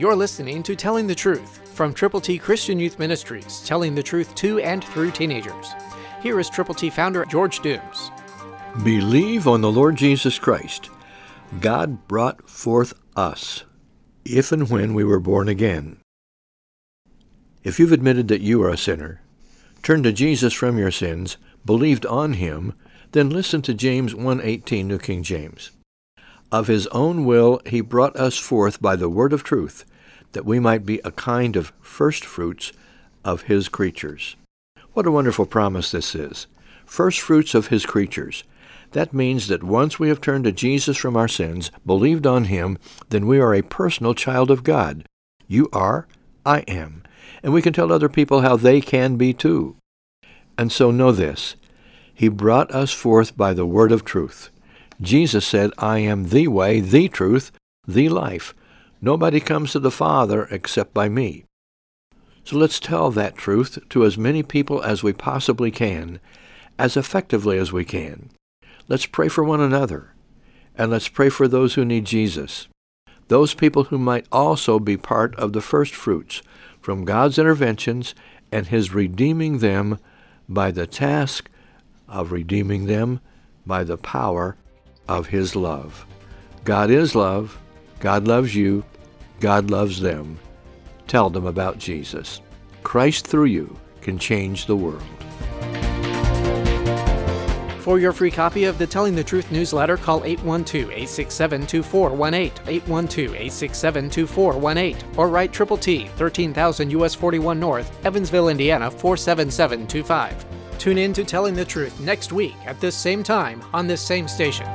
You're listening to Telling the Truth from Triple T Christian Youth Ministries, telling the truth to and through teenagers. Here is Triple T founder George Dooms. Believe on the Lord Jesus Christ. God brought forth us, if and when we were born again. If you've admitted that you are a sinner, turned to Jesus from your sins, believed on him, then listen to James 1:18, New King James. Of his own will he brought us forth by the word of truth, that we might be a kind of first fruits of his creatures. What a wonderful promise this is. First fruits of his creatures. That means that once we have turned to Jesus from our sins, believed on him, then we are a personal child of God. You are, I am. And we can tell other people how they can be too. And so know this. He brought us forth by the word of truth. Jesus said, I am the way, the truth, the life. Nobody comes to the Father except by me. So let's tell that truth to as many people as we possibly can, as effectively as we can. Let's pray for one another, and let's pray for those who need Jesus, those people who might also be part of the first fruits from God's interventions and his redeeming them by the task of redeeming them by the power of his love. God is love. God loves you. God loves them. Tell them about Jesus. Christ through you can change the world. For your free copy of the Telling the Truth newsletter, call 812-867-2418, 812-867-2418, or write Triple T, 13,000 U.S. 41 North, Evansville, Indiana, 47725. Tune in to Telling the Truth next week at this same time on this same station.